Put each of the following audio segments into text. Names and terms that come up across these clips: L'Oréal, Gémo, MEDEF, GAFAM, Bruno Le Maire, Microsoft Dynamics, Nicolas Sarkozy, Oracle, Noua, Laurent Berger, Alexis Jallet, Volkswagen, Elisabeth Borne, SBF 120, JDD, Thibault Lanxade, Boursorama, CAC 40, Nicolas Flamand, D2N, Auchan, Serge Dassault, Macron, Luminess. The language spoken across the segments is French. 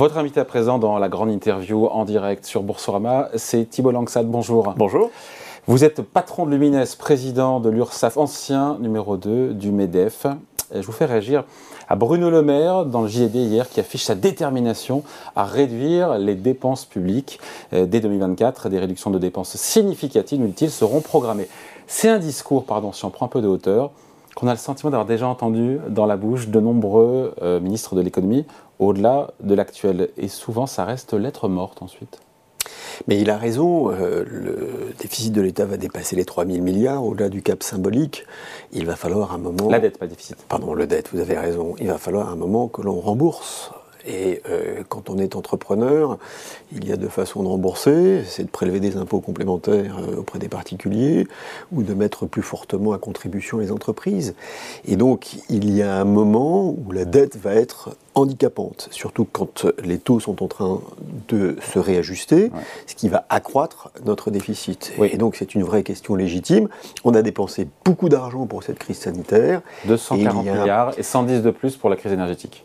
Votre invité à présent dans la grande interview en direct sur Boursorama, c'est Thibault Lanxade. Bonjour. Bonjour. Vous êtes patron de Luminess, président de l'URSSAF, ancien numéro 2 du MEDEF. Je vous fais réagir à Bruno Le Maire dans le JDD hier qui affiche sa détermination à réduire les dépenses publiques. Dès 2024, des réductions de dépenses significatives, utiles seront programmées. C'est un discours, pardon, si on prend un peu de hauteur, qu'on a le sentiment d'avoir déjà entendu dans la bouche de nombreux ministres de l'économie au-delà de l'actuel. Et souvent, ça reste lettre morte ensuite. Mais il a raison, le déficit de l'État va dépasser les 3 000 milliards, au-delà du cap symbolique, il va falloir un moment... La dette, pas le déficit. Pardon, la dette, vous avez raison. Il va falloir un moment que l'on rembourse. Et quand on est entrepreneur, il y a deux façons de rembourser, c'est de prélever des impôts complémentaires auprès des particuliers ou de mettre plus fortement à contribution les entreprises. Et donc, il y a un moment où la dette va être handicapante, surtout quand les taux sont en train de se réajuster, ouais. Ce qui va accroître notre déficit. Oui. Et donc, c'est une vraie question légitime. On a dépensé beaucoup d'argent pour cette crise sanitaire. 240 milliards et 110 de plus pour la crise énergétique.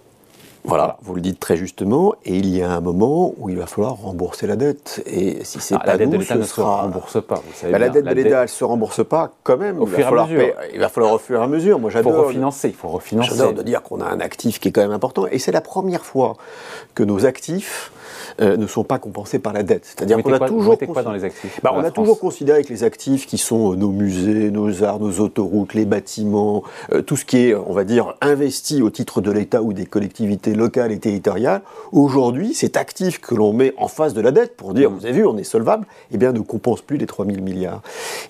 Voilà, vous le dites très justement, et il y a un moment où il va falloir rembourser la dette. Et si c'est pas nous, ce sera... La dette de l'État ne se rembourse pas, vous savez bien. La dette de l'État, elle ne se rembourse pas quand même. Au fur et à mesure. Il va falloir au fur et à mesure. Moi, j'adore. Il faut refinancer, il faut refinancer. J'adore de dire qu'on a un actif qui est quand même important. Et c'est la première fois que nos actifs ne sont pas compensés par la dette. C'est-à-dire qu'on a toujours... Vous mettez quoi dans les actifs ? On a toujours considéré que les actifs qui sont nos musées, nos arts, nos autoroutes, les bâtiments, tout ce qui est, on va dire, investi au titre de l'État ou des collectivités locale et territoriale, aujourd'hui, cet actif que l'on met en face de la dette pour dire, vous avez vu, on est solvable, eh bien, ne compense plus les 3 000 milliards.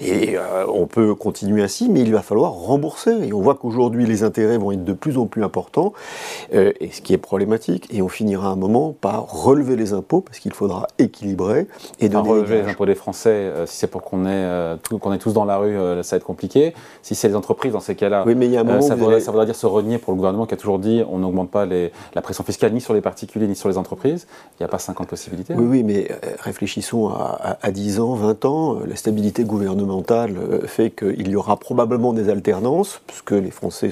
Et on peut continuer ainsi, mais il va falloir rembourser. Et on voit qu'aujourd'hui, les intérêts vont être de plus en plus importants, et ce qui est problématique. Et on finira un moment par relever les impôts, parce qu'il faudra équilibrer et donner... Relever les impôts des Français, si c'est pour qu'on est tous dans la rue, ça va être compliqué. Si c'est les entreprises, dans ces cas-là, oui, mais il y a un moment ça voudra dire se renier pour le gouvernement qui a toujours dit, on n'augmente pas la pression fiscale ni sur les particuliers ni sur les entreprises, il n'y a pas 50 possibilités. Hein. Oui, mais réfléchissons à 10 ans, 20 ans, la stabilité gouvernementale fait qu'il y aura probablement des alternances, puisque les Français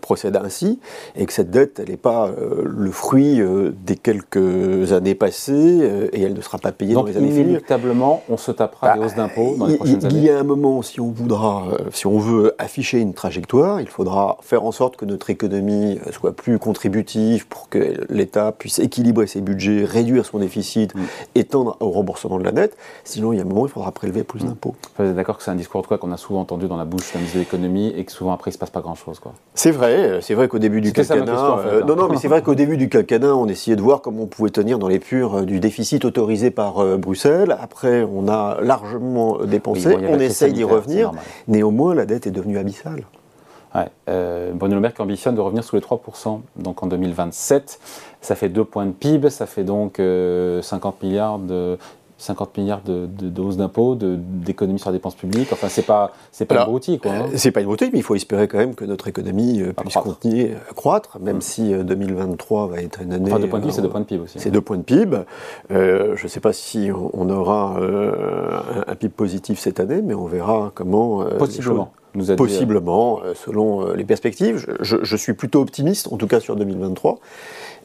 procèdent ainsi, et que cette dette, elle n'est pas le fruit des quelques années passées, et elle ne sera pas payée donc, dans les années futures. Donc inéluctablement, on se tapera des hausses d'impôts dans les prochaines années. Il y a un moment, si on veut afficher une trajectoire, il faudra faire en sorte que notre économie soit plus contributive pour que l'État puisse équilibrer ses budgets, réduire son déficit, et tendre au remboursement de la dette. Sinon, il y a un moment où il faudra prélever plus d'impôts. Vous êtes d'accord que c'est un discours qu'on a souvent entendu dans la bouche de la ministre de l'économie et que souvent après, il ne se passe pas grand-chose, quoi. C'est vrai qu'au début du quinquennat... c'est vrai qu'au début du quinquennat, on essayait de voir comment on pouvait tenir dans les purs du déficit autorisé par Bruxelles. Après, on a largement dépensé, on essaye d'y revenir. Néanmoins, la dette est devenue abyssale. Ouais. Bruno Le Maire qui ambitionne de revenir sous les 3%, donc en 2027, ça fait 2 points de PIB, ça fait donc 50 milliards de hausses d'impôts, d'économies sur la dépense publique. Enfin, c'est pas une broutille, quoi. C'est pas une broutille, mais il faut espérer quand même que notre économie puisse continuer à croître, même si 2023 va être une année... Enfin, 2 points de PIB, c'est 2 points de PIB aussi. C'est 2 points de PIB. Je ne sais pas si on aura un PIB positif cette année, mais on verra comment... Possiblement. Possiblement, selon les perspectives. Je suis plutôt optimiste, en tout cas sur 2023,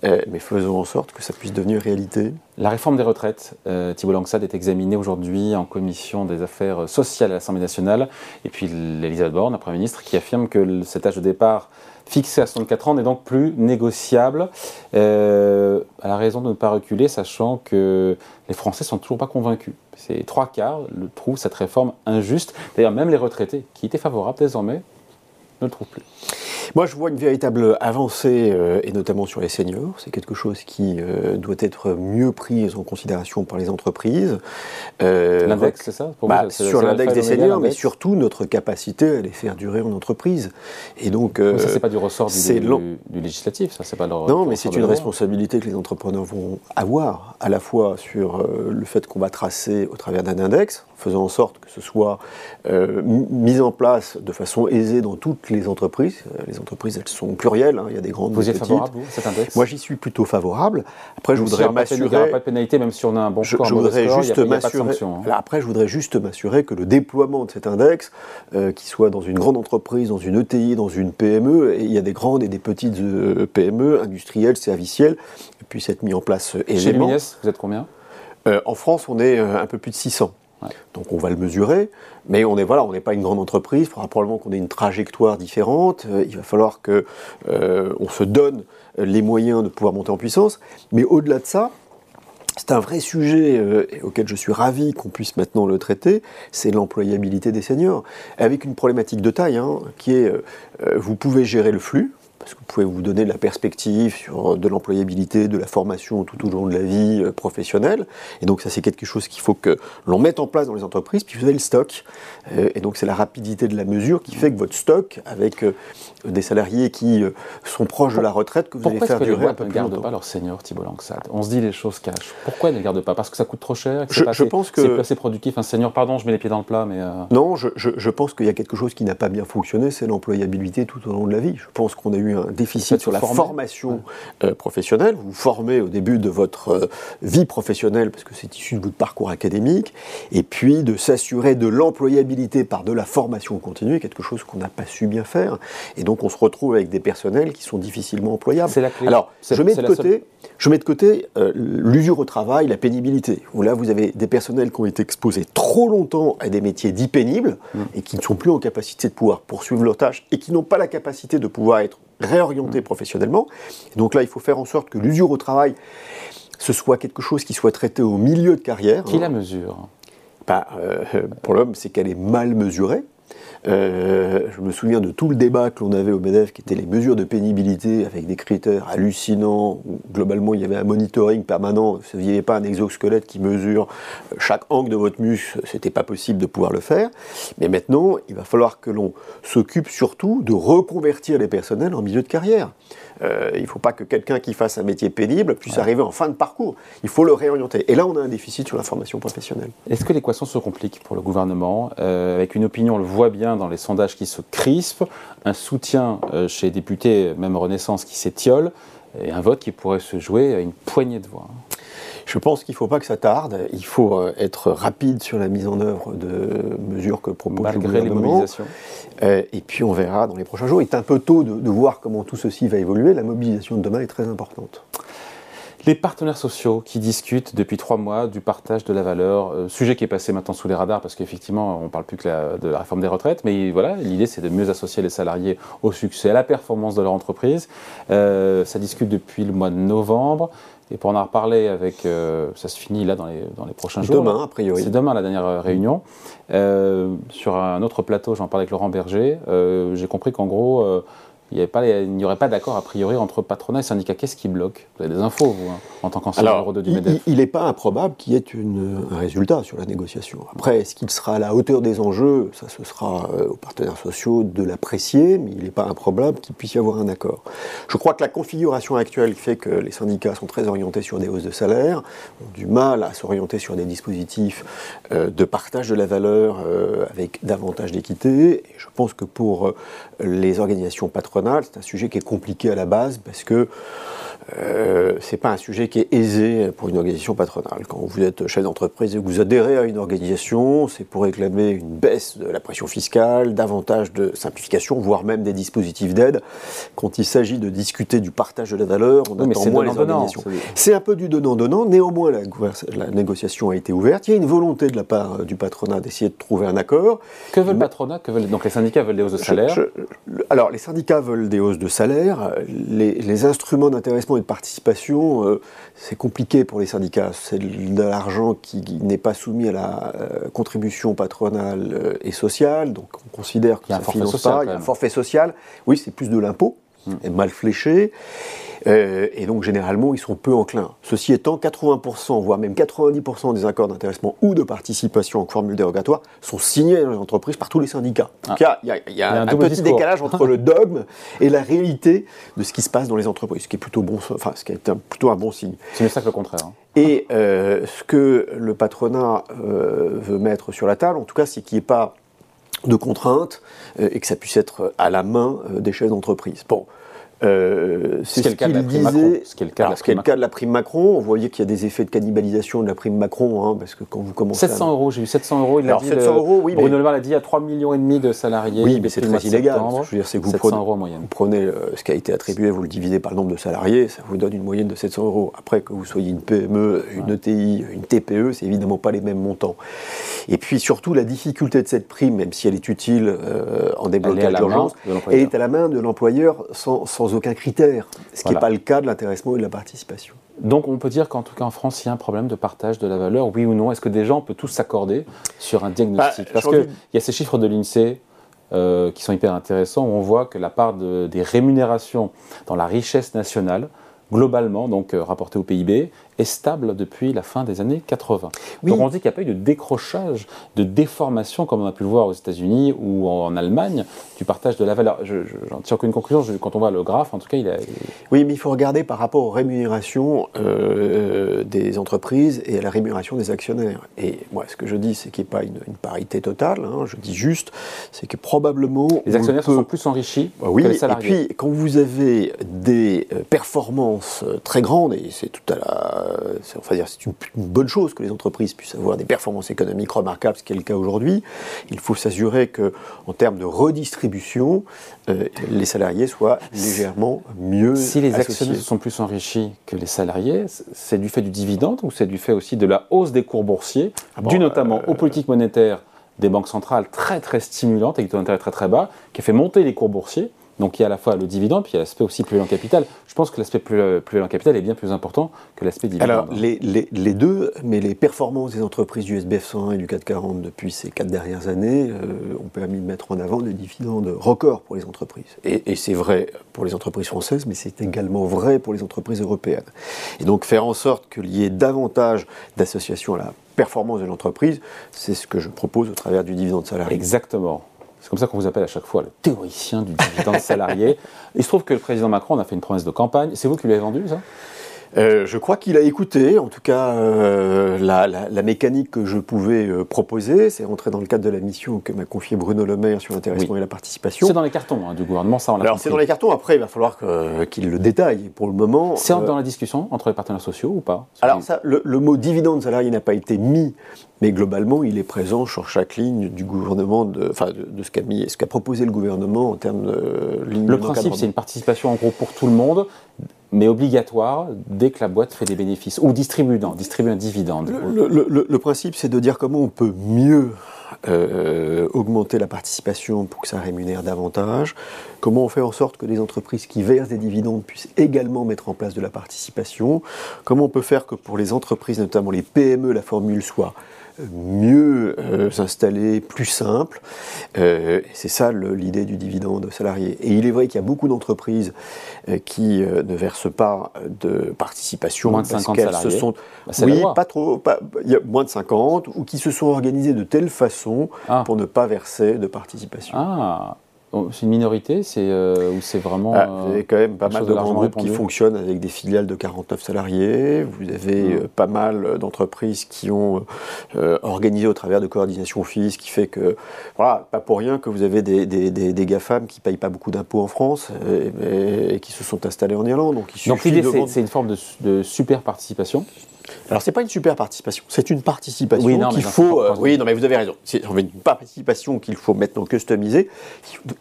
mais faisons en sorte que ça puisse devenir réalité. La réforme des retraites, Thibault Lanxade, est examinée aujourd'hui en commission des affaires sociales à l'Assemblée nationale. Et puis Elisabeth Borne, la Première ministre, qui affirme que cet âge de départ fixé à 64 ans n'est donc plus négociable. Elle a raison de ne pas reculer, sachant que les Français ne sont toujours pas convaincus. C'est 3/4 le trouvent cette réforme injuste. D'ailleurs, même les retraités, qui étaient favorables désormais, ne le trouvent plus. Moi, je vois une véritable avancée, et notamment sur les seniors. C'est quelque chose qui doit être mieux pris en considération par les entreprises. L'index, c'est ça ? Sur l'index des seniors, mais surtout notre capacité à les faire durer en entreprise. Et donc, mais ça, c'est pas du ressort du législatif, ça, c'est pas leur... Non, mais c'est une responsabilité que les entrepreneurs vont avoir, à la fois sur le fait qu'on va tracer au travers d'un index, faisant en sorte que ce soit mis en place de façon aisée dans toutes les entreprises. Les entreprises, elles sont plurielles, hein, il y a des grandes, des petites. Vous êtes favorable, vous, cet index? Moi, j'y suis plutôt favorable. Après, je voudrais m'assurer... Il n'y aura pas de pénalité, même si on a un bon score, un mauvais score, il n'y a pas de sanction, hein. Après, je voudrais juste m'assurer que le déploiement de cet index, qu'il soit dans une grande entreprise, dans une ETI, dans une PME, et il y a des grandes et des petites PME, industrielles, servicielles, puisse être mis en place aisément. Chez Luminess, vous êtes combien ? En France, on est un peu plus de 600. Ouais. Donc on va le mesurer, mais on n'est pas une grande entreprise, il faudra probablement qu'on ait une trajectoire différente, il va falloir qu'on se donne les moyens de pouvoir monter en puissance, mais au-delà de ça, c'est un vrai sujet auquel je suis ravi qu'on puisse maintenant le traiter, c'est l'employabilité des seniors, avec une problématique de taille, hein, qui est, vous pouvez gérer le flux, parce que vous pouvez vous donner de la perspective sur de l'employabilité, de la formation tout au long de la vie professionnelle. Et donc ça, c'est quelque chose qu'il faut que l'on mette en place dans les entreprises. Puis vous avez le stock. Et donc c'est la rapidité de la mesure qui fait que votre stock, avec des salariés qui sont proches de la retraite, que vous allez faire durer un peu plus longtemps. Pourquoi est-ce que les boîtes ne gardent pas leurs seniors, Thibault Lanxade ? On se dit les choses cachent. Pourquoi elles ne les gardent pas ? Parce que ça coûte trop cher, que c'est plus assez productif. Un senior, pardon, je mets les pieds dans le plat, mais... Non, je pense qu'il y a quelque chose qui n'a pas bien fonctionné, c'est l'employabilité tout au long de la vie. Je pense qu'on a eu un déficit sur la formation professionnelle. Vous vous formez au début de votre vie professionnelle parce que c'est issu de votre parcours académique, et puis de s'assurer de l'employabilité par de la formation continue, quelque chose qu'on n'a pas su bien faire, et donc on se retrouve avec des personnels qui sont difficilement employables. C'est la clé. Alors, je mets de côté l'usure au travail, la pénibilité, où là vous avez des personnels qui ont été exposés trop longtemps à des métiers dits pénibles et qui ne sont plus en capacité de pouvoir poursuivre leurs tâches et qui n'ont pas la capacité de pouvoir être réorienter professionnellement. Et donc là, il faut faire en sorte que l'usure au travail, ce soit quelque chose qui soit traité au milieu de carrière. Qui la mesure ? Pour l'homme, c'est qu'elle est mal mesurée. Je me souviens de tout le débat que l'on avait au MEDEF, qui étaient les mesures de pénibilité avec des critères hallucinants, où globalement il y avait un monitoring permanent, vous n'aviez pas un exosquelette qui mesure chaque angle de votre muscle, c'était pas possible de pouvoir le faire, mais maintenant il va falloir que l'on s'occupe surtout de reconvertir les personnels en milieu de carrière. Il ne faut pas que quelqu'un qui fasse un métier pénible puisse arriver en fin de parcours. Il faut le réorienter. Et là, on a un déficit sur la formation professionnelle. Est-ce que l'équation se complique pour le gouvernement ? Avec une opinion, on le voit bien dans les sondages qui se crispent, un soutien chez les députés, même Renaissance, qui s'étiole, et un vote qui pourrait se jouer à une poignée de voix. Je pense qu'il ne faut pas que ça tarde. Il faut être rapide sur la mise en œuvre de mesures que propose le gouvernement. Malgré les mobilisations. Et puis on verra dans les prochains jours. Il est un peu tôt de voir comment tout ceci va évoluer. La mobilisation de demain est très importante. Les partenaires sociaux qui discutent depuis 3 mois du partage de la valeur, sujet qui est passé maintenant sous les radars parce qu'effectivement on ne parle plus que de la réforme des retraites, mais voilà, l'idée c'est de mieux associer les salariés au succès, à la performance de leur entreprise. Ça discute depuis le mois de novembre. Et pour en reparler avec... ça se finit là dans les prochains jours. Demain, a priori. C'est demain la dernière réunion. Sur un autre plateau, j'en parlais avec Laurent Berger. J'ai compris qu'en gros, il n'y aurait pas d'accord a priori entre patronat et syndicat. Qu'est-ce qui bloque ? Vous avez des infos, vous, hein, en tant qu'ancien numéro 2 du MEDEF. Il n'est pas improbable qu'il y ait un résultat sur la négociation. Après, est-ce qu'il sera à la hauteur des enjeux ? Ça, ce sera aux partenaires sociaux de l'apprécier, mais il n'est pas improbable qu'il puisse y avoir un accord. Je crois que la configuration actuelle fait que les syndicats sont très orientés sur des hausses de salaire, ont du mal à s'orienter sur des dispositifs de partage de la valeur avec davantage d'équité. Et je pense que pour les organisations patronales, c'est un sujet qui est compliqué à la base parce que ce n'est pas un sujet qui est aisé pour une organisation patronale. Quand vous êtes chef d'entreprise et que vous adhérez à une organisation, c'est pour réclamer une baisse de la pression fiscale, davantage de simplification, voire même des dispositifs d'aide. Quand il s'agit de discuter du partage de la valeur, on attend moins les organisations. C'est un peu du donnant-donnant. Néanmoins, la négociation a été ouverte. Il y a une volonté de la part du patronat d'essayer de trouver un accord. Que veut le patronat ? Donc les syndicats veulent des hausses de salaire ? Alors, les syndicats veulent des hausses de salaire. Les instruments d'intéressement de participation, c'est compliqué pour les syndicats. C'est de l'argent qui n'est pas soumis à la contribution patronale et sociale, donc on considère que ça ne finance pas. Il y a un forfait social. Oui, c'est plus de l'impôt. est mal fléché. Et donc, généralement, ils sont peu enclins. Ceci étant, 80%, voire même 90% des accords d'intéressement ou de participation en formule dérogatoire sont signés dans les entreprises par tous les syndicats. Donc, il y a un petit décalage entre le dogme et la réalité de ce qui se passe dans les entreprises, ce qui est plutôt, plutôt un bon signe. C'est le sac le contraire. Hein. Et ce que le patronat veut mettre sur la table, en tout cas, c'est qu'il n'y ait pas de contraintes et que ça puisse être à la main des chefs d'entreprise. Bon. C'est ce qui est le cas de la prime Macron. On voyait qu'il y a des effets de cannibalisation de la prime Macron, hein, parce que quand vous commencez 700 euros, j'ai eu 700 euros. Il a dit 700 euros, oui, Bruno Le Maire l'a dit à 3,5 millions de salariés. Oui, mais c'est très illégal. Je veux dire, c'est que vous prenez ce qui a été attribué, vous le divisez par le nombre de salariés, ça vous donne une moyenne de 700 euros. Après, que vous soyez une PME, une ETI, une TPE, c'est évidemment pas les mêmes montants. Et puis surtout, la difficulté de cette prime, même si elle est utile en déblocage d'urgence, elle est à la main de l'employeur sans aucun critère, ce qui n'est pas le cas de l'intéressement et de la participation. Donc on peut dire qu'en tout cas en France, il y a un problème de partage de la valeur, oui ou non? Est-ce que des gens peuvent tous s'accorder sur un diagnostic? Parce qu'il y a ces chiffres de l'INSEE qui sont hyper intéressants, où on voit que la part des rémunérations dans la richesse nationale, globalement, donc rapportée au PIB, est stable depuis la fin des années 80. Oui. Donc on dit qu'il n'y a pas eu de décrochage, de déformation, comme on a pu le voir aux États-Unis ou en Allemagne, du partage de la valeur. Je n'en tire qu'une conclusion, quand on voit le graphe, en tout cas, Oui, mais il faut regarder par rapport aux rémunérations des entreprises et à la rémunération des actionnaires. Et moi, ce que je dis, c'est qu'il n'y a pas une parité totale, hein, je dis juste, c'est que probablement... Les actionnaires se sont plus enrichis que les salariés. Et puis, quand vous avez des performances très grandes, et c'est tout à la... c'est une bonne chose que les entreprises puissent avoir des performances économiques remarquables, ce qui est le cas aujourd'hui. Il faut s'assurer qu'en termes de redistribution, les salariés soient légèrement mieux associés. Si les actionnaires sont plus enrichis que les salariés, c'est du fait du dividende ou c'est du fait aussi de la hausse des cours boursiers, dû notamment aux politiques monétaires des banques centrales très très stimulantes avec des taux d'intérêt très très bas, qui a fait monter les cours boursiers. Donc il y a à la fois le dividende, puis il y a l'aspect aussi plus-value capital. Je pense que l'aspect plus-value capital est bien plus important que l'aspect dividende. Alors les deux, mais les performances des entreprises du SBF 120 et du CAC 40 depuis ces 4 dernières années ont permis de mettre en avant des dividendes records pour les entreprises. Et c'est vrai pour les entreprises françaises, mais c'est également vrai pour les entreprises européennes. Et donc faire en sorte qu'il y ait davantage d'associations à la performance de l'entreprise, c'est ce que je propose au travers du dividende salarié. Exactement. C'est comme ça qu'on vous appelle à chaque fois le théoricien du dividende salarié. Il se trouve que le président Macron en a fait une promesse de campagne. C'est vous qui lui avez vendu ça? Je crois qu'il a écouté, en tout cas, la mécanique que je pouvais proposer. C'est rentré dans le cadre de la mission que m'a confiée Bruno Le Maire sur l'intéressement et la participation. C'est dans les cartons du gouvernement, ça on l'a compris. Alors c'est dans les cartons, après il va falloir qu'il le détaille. Pour le moment... C'est dans la discussion entre les partenaires sociaux ou pas? Alors ça, le mot dividende salarié n'a pas été mis, mais globalement il est présent sur chaque ligne du gouvernement, de ce qu'a mis et ce qu'a proposé le gouvernement en termes de ligne. Le principe c'est une participation en gros pour tout le monde, mais obligatoire dès que la boîte fait des bénéfices, ou distribue un dividende. Le principe, c'est de dire comment on peut mieux augmenter la participation pour que ça rémunère davantage, comment on fait en sorte que les entreprises qui versent des dividendes puissent également mettre en place de la participation, comment on peut faire que pour les entreprises, notamment les PME, la formule soit mieux s'installer, plus simple. C'est ça l'idée du dividende salarié. Et il est vrai qu'il y a beaucoup d'entreprises qui ne versent pas de participation. Moins de 50 salariés. Il y a moins de 50, ou qui se sont organisées de telle façon pour ne pas verser de participation. C'est une minorité, ou c'est vraiment... vous avez quand même pas mal de grands groupes qui fonctionnent avec des filiales de 49 salariés. Vous avez pas mal d'entreprises qui ont organisé au travers de coordination office, ce qui fait que, voilà, pas pour rien que vous avez des GAFAM qui ne payent pas beaucoup d'impôts en France et qui se sont installés en Irlande. Donc l'idée, c'est une forme de super participation. Alors, ce n'est pas une super participation, c'est une participation qu'il faut... oui, non, mais vous avez raison. C'est une participation qu'il faut maintenant customiser.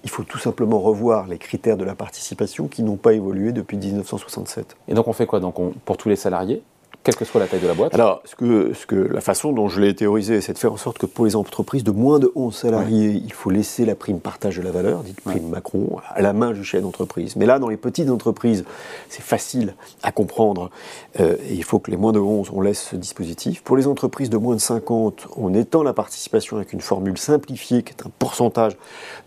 Il faut tout simplement revoir les critères de la participation qui n'ont pas évolué depuis 1967. Et donc, on fait quoi pour tous les salariés, quelle que soit la taille de la boîte? Alors, la façon dont je l'ai théorisé, c'est de faire en sorte que pour les entreprises de moins de 11 salariés, il faut laisser la prime partage de la valeur, dite prime Macron, à la main du chef d'entreprise. Mais là, dans les petites entreprises, c'est facile à comprendre. Et il faut que les moins de 11, on laisse ce dispositif. Pour les entreprises de moins de 50, on étend la participation avec une formule simplifiée qui est un pourcentage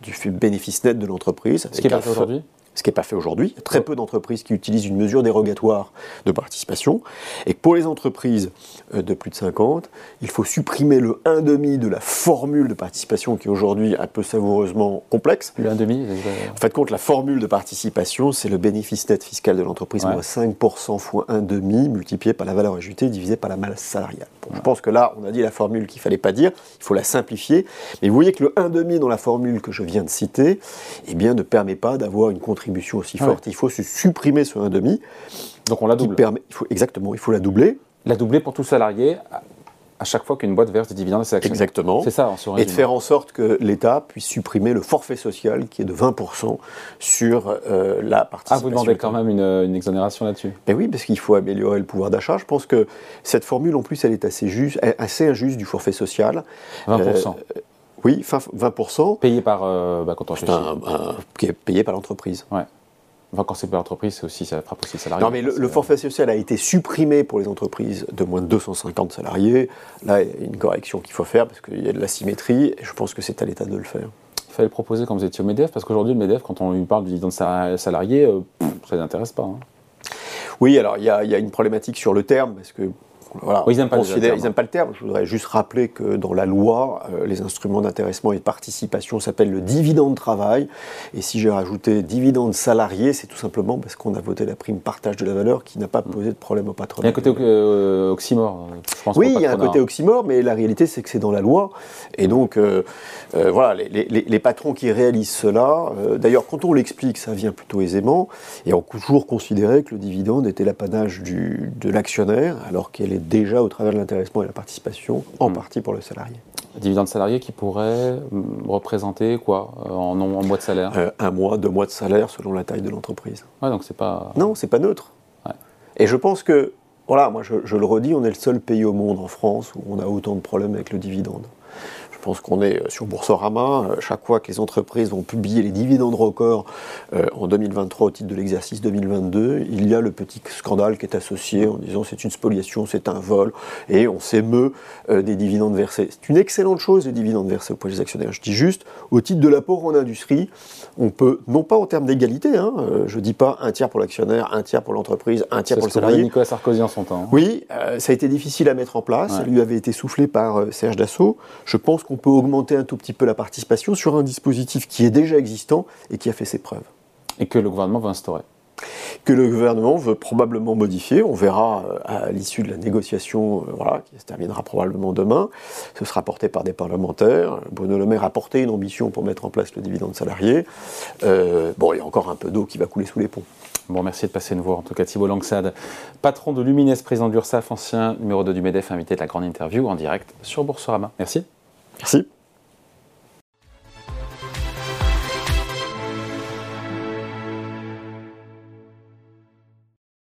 du bénéfice net de l'entrepée. Ce qui est passé aujourd'hui ? ce qui n'est pas fait aujourd'hui. Il y a très peu d'entreprises qui utilisent une mesure dérogatoire de participation. Et pour les entreprises de plus de 50, il faut supprimer le 1,5 de la formule de participation qui est aujourd'hui un peu savoureusement complexe. Le 1,5 En fait, compte, la formule de participation, c'est le bénéfice net fiscal de l'entreprise moins 5% fois 1,5 multiplié par la valeur ajoutée divisé par la masse salariale. Bon, je pense que là, on a dit la formule qu'il ne fallait pas dire. Il faut la simplifier. Mais vous voyez que le 1,5 dans la formule que je viens de citer, eh bien, ne permet pas d'avoir une contribution aussi forte. Il faut se supprimer ce 1,5. Donc on la double. Exactement, il faut la doubler. La doubler pour tout salarié à chaque fois qu'une boîte verse des dividendes à ses actionnaires. Exactement. C'est ça, en sous-régime. Et de faire en sorte que l'État puisse supprimer le forfait social qui est de 20% sur la participation. Ah, vous demandez quand même une exonération là-dessus. Ben oui, parce qu'il faut améliorer le pouvoir d'achat. Je pense que cette formule, en plus, elle est assez injuste du forfait social. 20%. Oui, 20%. Payé par... quand on réfléchit. Qui est payé par l'entreprise. Ouais. Enfin, quand c'est par l'entreprise, c'est aussi, ça frappe aussi les salariés. Non, mais le forfait social a été supprimé pour les entreprises de moins de 250 salariés. Là, il y a une correction qu'il faut faire parce qu'il y a de l'asymétrie. Je pense que c'est à l'État de le faire. Il fallait le proposer quand vous étiez au MEDEF, parce qu'aujourd'hui, le MEDEF, quand on lui parle du dividende salarié, ça ne l'intéresse pas. Hein. Oui, alors il y a une problématique sur le terme, parce que voilà, oui, ils n'aiment pas le terme. Je voudrais juste rappeler que dans la loi, les instruments d'intéressement et de participation s'appellent le dividende travail. Et si j'ai rajouté dividende salarié, c'est tout simplement parce qu'on a voté la prime partage de la valeur qui n'a pas posé de problème au patronat. Il y a un côté oxymore. Je pense oui, il y a un côté oxymore, mais la réalité, c'est que c'est dans la loi. Et donc, voilà, les patrons qui réalisent cela, d'ailleurs, quand on l'explique, ça vient plutôt aisément. Et on a toujours considéré que le dividende était l'apanage de l'actionnaire, alors qu'elle est déjà au travers de l'intéressement et la participation, en partie pour le salarié. Dividende salarié qui pourrait représenter quoi en mois de salaire? Un mois, 2 mois de salaire selon la taille de l'entreprise. Ouais, donc c'est pas... Non, c'est pas neutre. Ouais. Et je pense que, voilà, moi je le redis, on est le seul pays au monde en France où on a autant de problèmes avec le dividende. Je pense qu'on est sur Boursorama. Chaque fois que les entreprises vont publier les dividendes records en 2023 au titre de l'exercice 2022, il y a le petit scandale qui est associé en disant c'est une spoliation, c'est un vol, et on s'émeut des dividendes versés. C'est une excellente chose, les dividendes versés auprès des actionnaires. Je dis juste, au titre de l'apport en industrie, on peut, non pas en termes d'égalité, hein, je ne dis pas 1 tiers pour l'actionnaire, 1 tiers pour l'entreprise, 1 tiers pour le salarié. C'est ce que Nicolas Sarkozy en son temps. Hein. Oui, ça a été difficile à mettre en place. Ça lui avait été soufflé par Serge Dassault. Je pense qu'on peut augmenter un tout petit peu la participation sur un dispositif qui est déjà existant et qui a fait ses preuves. Et que le gouvernement va instaurer. Que le gouvernement veut probablement modifier. On verra à l'issue de la négociation, voilà, qui se terminera probablement demain. Ce sera porté par des parlementaires. Bruno Le Maire a porté une ambition pour mettre en place le dividende salarié. Bon, il y a encore un peu d'eau qui va couler sous les ponts. Bon, merci de passer nous voir. En tout cas, Thibault Lanxade, patron de Luminess, président d'URSSAF, ancien numéro 2 du MEDEF, invité de la grande interview en direct sur Boursorama. Merci. Merci.